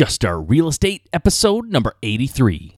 Just Our Real Estate, episode number 83.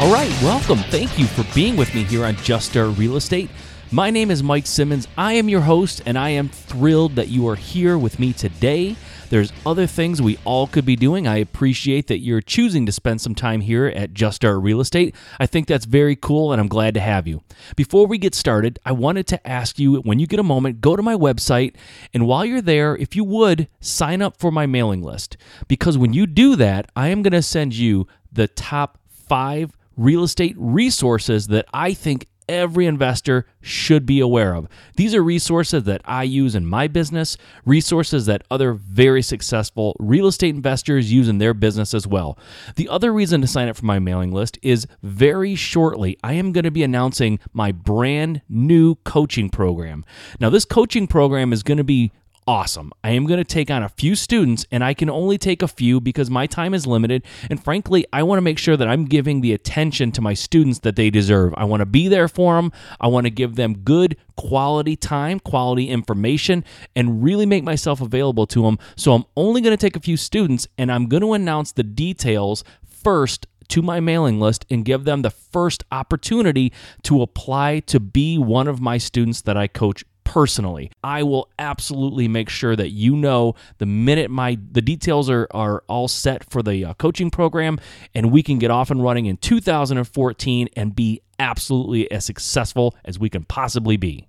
All right, welcome. Thank you for being with me here on Just Our Real Estate. My name is Mike Simmons. I am your host, and I am thrilled that you are here with me today. There's other things we all could be doing. I appreciate that you're choosing to spend some time here at Just Our Real Estate. I think that's very cool, and I'm glad to have you. Before we get started, I wanted to ask you, when you get a moment, go to my website, and while you're there, if you would, sign up for my mailing list. Because when you do that, I am going to send you the top 5 real estate resources that I think every investor should be aware of. These are resources that I use in my business, resources that other very successful real estate investors use in their business as well. The other reason to sign up for my mailing list is very shortly, I am going to be announcing my brand new coaching program. Now, this coaching program is going to be awesome. I am going to take on a few students, and I can only take a few because my time is limited. And frankly, I want to make sure that I'm giving the attention to my students that they deserve. I want to be there for them. I want to give them good quality time, quality information, and really make myself available to them. So I'm only going to take a few students, and I'm going to announce the details first to my mailing list and give them the first opportunity to apply to be one of my students that I coach personally. I will absolutely make sure that you know the minute the details are all set for the coaching program, and we can get off and running in 2014 and be absolutely as successful as we can possibly be.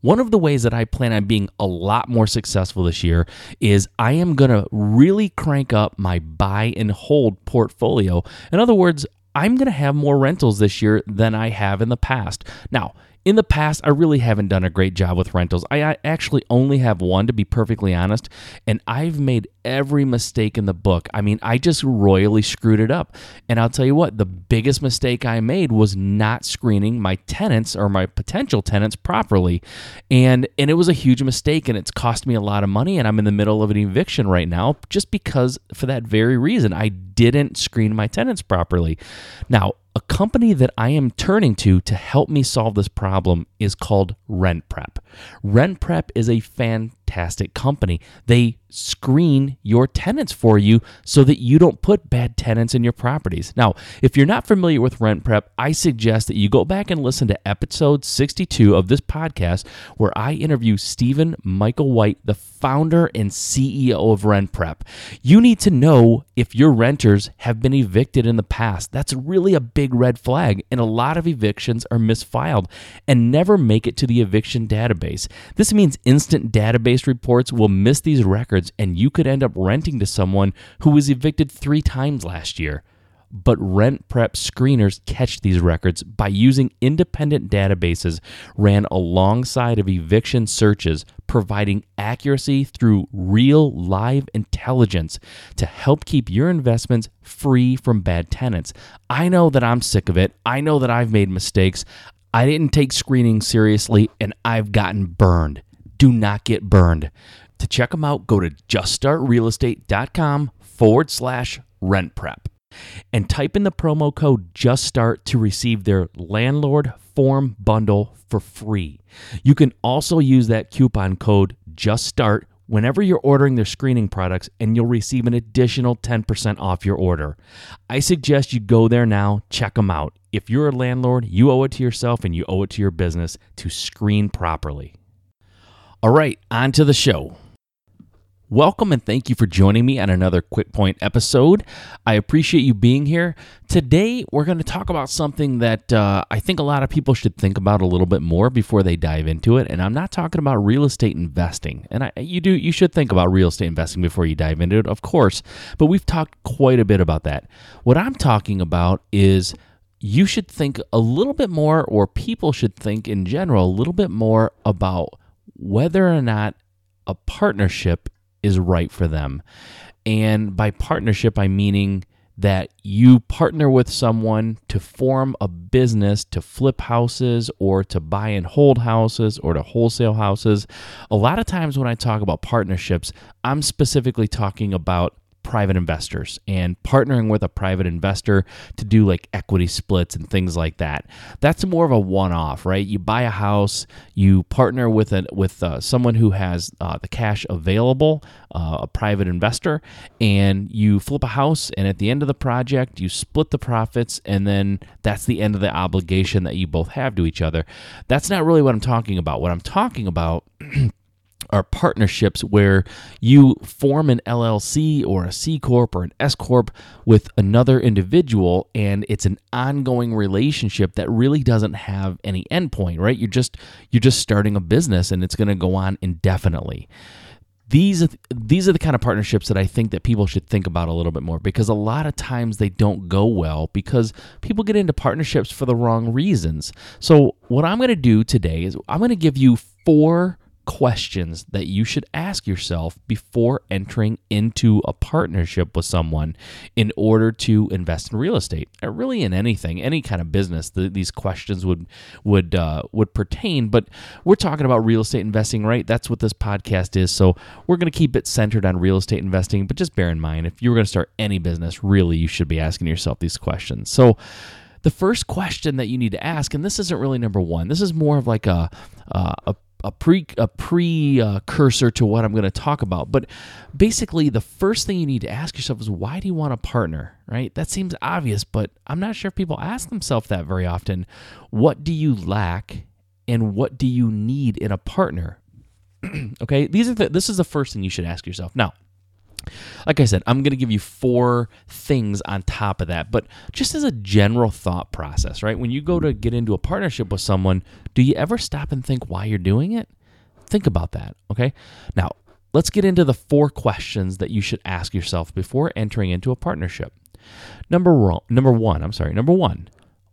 One of the ways that I plan on being a lot more successful this year is I am going to really crank up my buy and hold portfolio. In other words, I'm going to have more rentals this year than I have in the past. Now, in the past, I really haven't done a great job with rentals. I actually only have one, to be perfectly honest, and I've made every mistake in the book. I mean, I just royally screwed it up. And I'll tell you what, the biggest mistake I made was not screening my tenants or my potential tenants properly. And it was a huge mistake, and it's cost me a lot of money, and I'm in the middle of an eviction right now just because, for that very reason, I didn't screen my tenants properly. Now, a company that I am turning to help me solve this problem is called Rent Prep. Rent Prep is a fantastic company. They screen your tenants for you so that you don't put bad tenants in your properties. Now, if you're not familiar with Rent Prep, I suggest that you go back and listen to episode 62 of this podcast, where I interview Stephen Michael White, the founder and CEO of Rent Prep. You need to know if your renters have been evicted in the past. That's really a big red flag, and a lot of evictions are misfiled and never make it to the eviction database. This means instant database reports will miss these records, and you could end up renting to someone who was evicted 3 times last year. But Rent Prep screeners catch these records by using independent databases ran alongside of eviction searches, providing accuracy through real live intelligence to help keep your investments free from bad tenants. I know that I'm sick of it. I know that I've made mistakes. I didn't take screening seriously, and I've gotten burned. Do not get burned. To check them out, go to juststartrealestate.com /rentprep. And type in the promo code JUSTSTART to receive their landlord form bundle for free. You can also use that coupon code JUSTSTART whenever you're ordering their screening products, and you'll receive an additional 10% off your order. I suggest you go there now, check them out. If you're a landlord, you owe it to yourself and you owe it to your business to screen properly. All right, on to the show. Welcome, and thank you for joining me on another Quick Point episode. I appreciate you being here. Today, we're going to talk about something that I think a lot of people should think about a little bit more before they dive into it, and I'm not talking about real estate investing. And you should think about real estate investing before you dive into it, of course, but we've talked quite a bit about that. What I'm talking about is you should think a little bit more, or people should think in general a little bit more about whether or not a partnership is right for them. And by partnership, I'm meaning that you partner with someone to form a business, to flip houses or to buy and hold houses or to wholesale houses. A lot of times when I talk about partnerships, I'm specifically talking about private investors and partnering with a private investor to do like equity splits and things like that. That's more of a one-off, right? You buy a house, you partner with someone who has the cash available, a private investor, and you flip a house, and at the end of the project, you split the profits, and then that's the end of the obligation that you both have to each other. That's not really what I'm talking about. What I'm talking about are partnerships where you form an LLC or a C Corp or an S Corp with another individual, and it's an ongoing relationship that really doesn't have any endpoint, right? You're just starting a business, and it's going to go on indefinitely. These are the kind of partnerships that I think that people should think about a little bit more, because a lot of times they don't go well because people get into partnerships for the wrong reasons. So what I'm going to do today is I'm going to give you 4 questions that you should ask yourself before entering into a partnership with someone in order to invest in real estate, or really in anything, any kind of business. These questions would pertain, but we're talking about real estate investing, right? That's what this podcast is. So we're going to keep it centered on real estate investing, but just bear in mind, if you were going to start any business, really, you should be asking yourself these questions. So the first question that you need to ask, and this isn't really number one, this is more of like a precursor to what I'm going to talk about. But basically, the first thing you need to ask yourself is, why do you want to partner, right? That seems obvious, but I'm not sure if people ask themselves that very often. What do you lack, and what do you need in a partner? Okay, this is the first thing you should ask yourself. Now, like I said, I'm going to give you 4 things on top of that, but just as a general thought process, right? When you go to get into a partnership with someone, do you ever stop and think why you're doing it? Think about that, okay? Now, let's get into the 4 questions that you should ask yourself before entering into a partnership. Number one,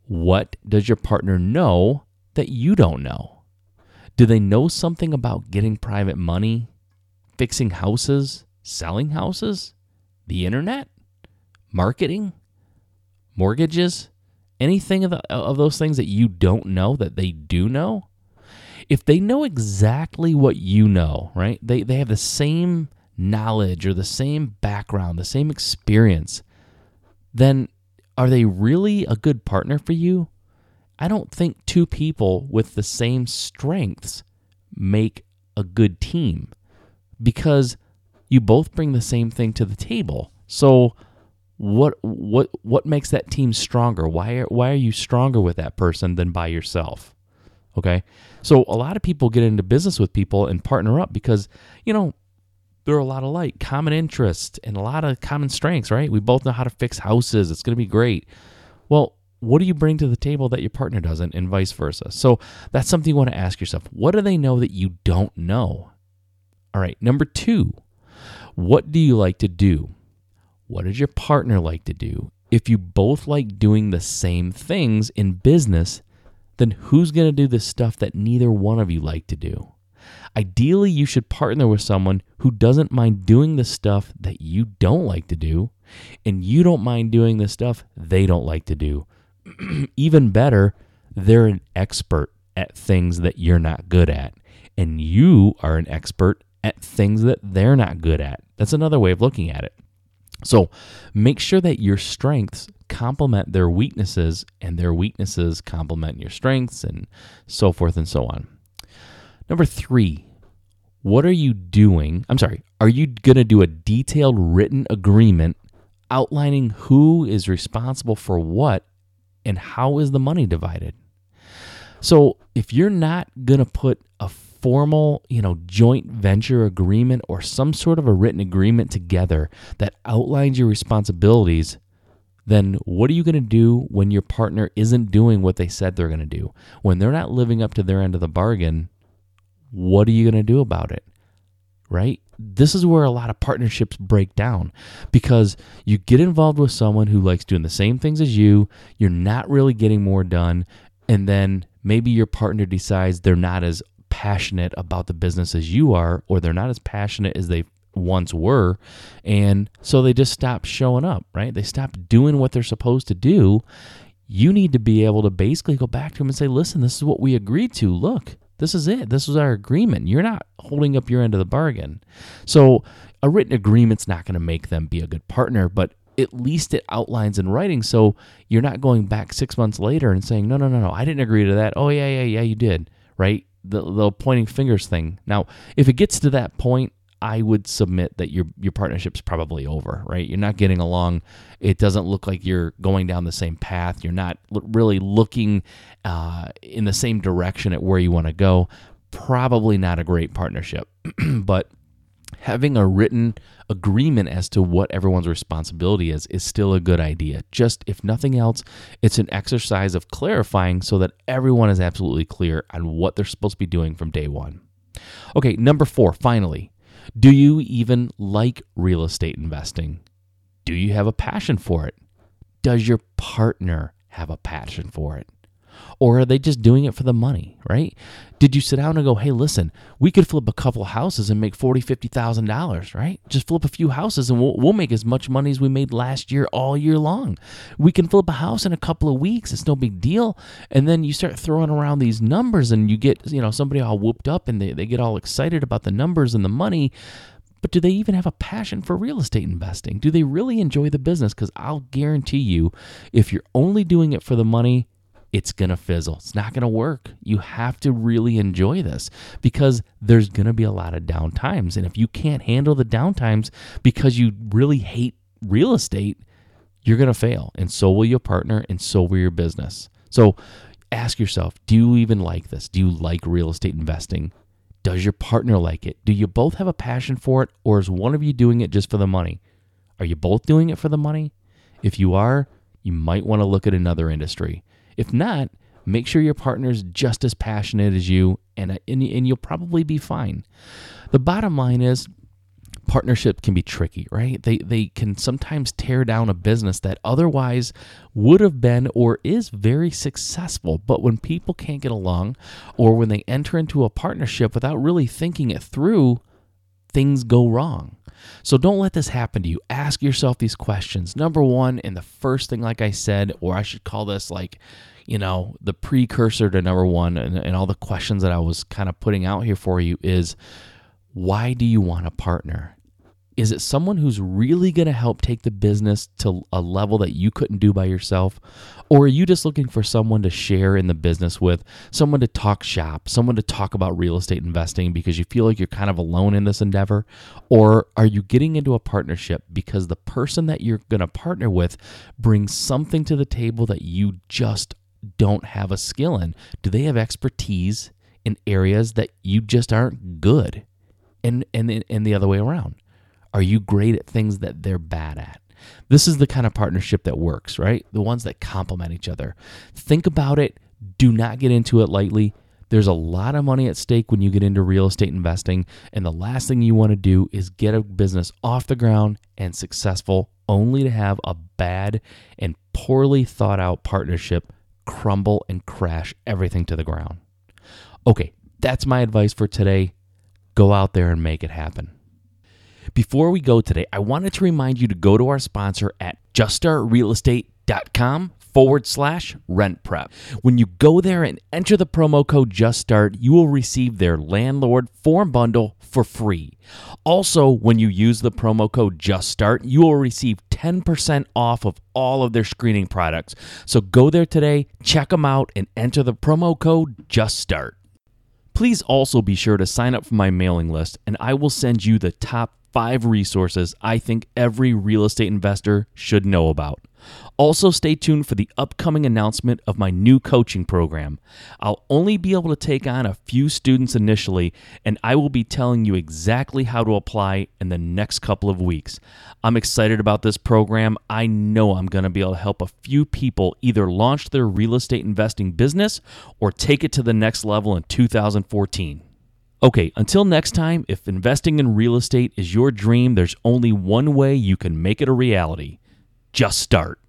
what does your partner know that you don't know? Do they know something about getting private money, fixing houses, selling houses, the internet, marketing, mortgages, anything of those things that you don't know that they do know? If they know exactly what you know, right? They have the same knowledge or the same background, the same experience, then are they really a good partner for you? I don't think 2 people with the same strengths make a good team, because you both bring the same thing to the table. So what makes that team stronger? Why are you stronger with that person than by yourself? Okay? So a lot of people get into business with people and partner up because, you know, there are a lot of like common interests and a lot of common strengths, right? We both know how to fix houses. It's going to be great. Well, what do you bring to the table that your partner doesn't, and vice versa? So that's something you want to ask yourself. What do they know that you don't know? All right, number 2. What do you like to do? What does your partner like to do? If you both like doing the same things in business, then who's going to do the stuff that neither one of you like to do? Ideally, you should partner with someone who doesn't mind doing the stuff that you don't like to do, and you don't mind doing the stuff they don't like to do. Even better, they're an expert at things that you're not good at, and you are an expert at things that they're not good at. That's another way of looking at it. So make sure that your strengths complement their weaknesses, and their weaknesses complement your strengths, and so forth and so on. Number 3, what are you doing? Are you going to do a detailed written agreement outlining who is responsible for what and how is the money divided? So if you're not going to put a formal, joint venture agreement or some sort of a written agreement together that outlines your responsibilities, then what are you going to do when your partner isn't doing what they said they're going to do? When they're not living up to their end of the bargain, what are you going to do about it, right? This is where a lot of partnerships break down, because you get involved with someone who likes doing the same things as you, you're not really getting more done, and then maybe your partner decides they're not as passionate about the business as you are, or they're not as passionate as they once were, and so they just stop showing up, right? They stop doing what they're supposed to do. You need to be able to basically go back to them and say, listen, this is what we agreed to. Look, This is it. This is our agreement. You're not holding up your end of the bargain. So a written agreement's not going to make them be a good partner, but at least it outlines in writing. So you're not going back 6 months later and saying, no, I didn't agree to that. Oh, yeah, you did, right? The pointing fingers thing. Now, if it gets to that point, I would submit that your partnership's probably over, right? You're not getting along. It doesn't look like you're going down the same path. You're not really looking in the same direction at where you want to go. Probably not a great partnership. But having a written agreement as to what everyone's responsibility is still a good idea. Just, if nothing else, it's an exercise of clarifying so that everyone is absolutely clear on what they're supposed to be doing from day one. Okay, number 4, finally. Do you even like real estate investing? Do you have a passion for it? Does your partner have a passion for it? Or are they just doing it for the money, right? Did you sit down and go, hey, listen, we could flip a couple houses and make $40,000, $50,000, right? Just flip a few houses and we'll make as much money as we made last year all year long. We can flip a house in a couple of weeks. It's no big deal. And then you start throwing around these numbers and you get, somebody all whooped up and they get all excited about the numbers and the money. But do they even have a passion for real estate investing? Do they really enjoy the business? Because I'll guarantee you, if you're only doing it for the money, it's going to fizzle. It's not going to work. You have to really enjoy this because there's going to be a lot of down times. And if you can't handle the down times because you really hate real estate, you're going to fail. And so will your partner and so will your business. So ask yourself, do you even like this? Do you like real estate investing? Does your partner like it? Do you both have a passion for it, or is one of you doing it just for the money? Are you both doing it for the money? If you are, you might want to look at another industry. If not, make sure your partner's just as passionate as you, and you'll probably be fine. The bottom line is, partnership can be tricky, right? They can sometimes tear down a business that otherwise would have been or is very successful. But when people can't get along, or when they enter into a partnership without really thinking it through, things go wrong. So don't let this happen to you. Ask yourself these questions. Number 1, and the first thing, like I said, or I should call this the precursor to number 1 and all the questions that I was kind of putting out here for you is, why do you want a partner? Is it someone who's really going to help take the business to a level that you couldn't do by yourself? Or are you just looking for someone to share in the business with, someone to talk shop, someone to talk about real estate investing because you feel like you're kind of alone in this endeavor? Or are you getting into a partnership because the person that you're going to partner with brings something to the table that you just don't have a skill in? Do they have expertise in areas that you just aren't good? And the other way around. Are you great at things that they're bad at? This is the kind of partnership that works, right? The ones that complement each other. Think about it. Do not get into it lightly. There's a lot of money at stake when you get into real estate investing, and the last thing you want to do is get a business off the ground and successful only to have a bad and poorly thought out partnership crumble and crash everything to the ground. Okay, that's my advice for today. Go out there and make it happen. Before we go today, I wanted to remind you to go to our sponsor at juststartrealestate.com/rent prep. When you go there and enter the promo code JustStart, you will receive their landlord form bundle for free. Also, when you use the promo code JustStart, you will receive 10% off of all of their screening products. So go there today, check them out, and enter the promo code JustStart. Please also be sure to sign up for my mailing list, and I will send you the top 5 resources I think every real estate investor should know about. Also, stay tuned for the upcoming announcement of my new coaching program. I'll only be able to take on a few students initially, and I will be telling you exactly how to apply in the next couple of weeks. I'm excited about this program. I know I'm going to be able to help a few people either launch their real estate investing business or take it to the next level in 2014. Okay, until next time, if investing in real estate is your dream, there's only one way you can make it a reality. Just start.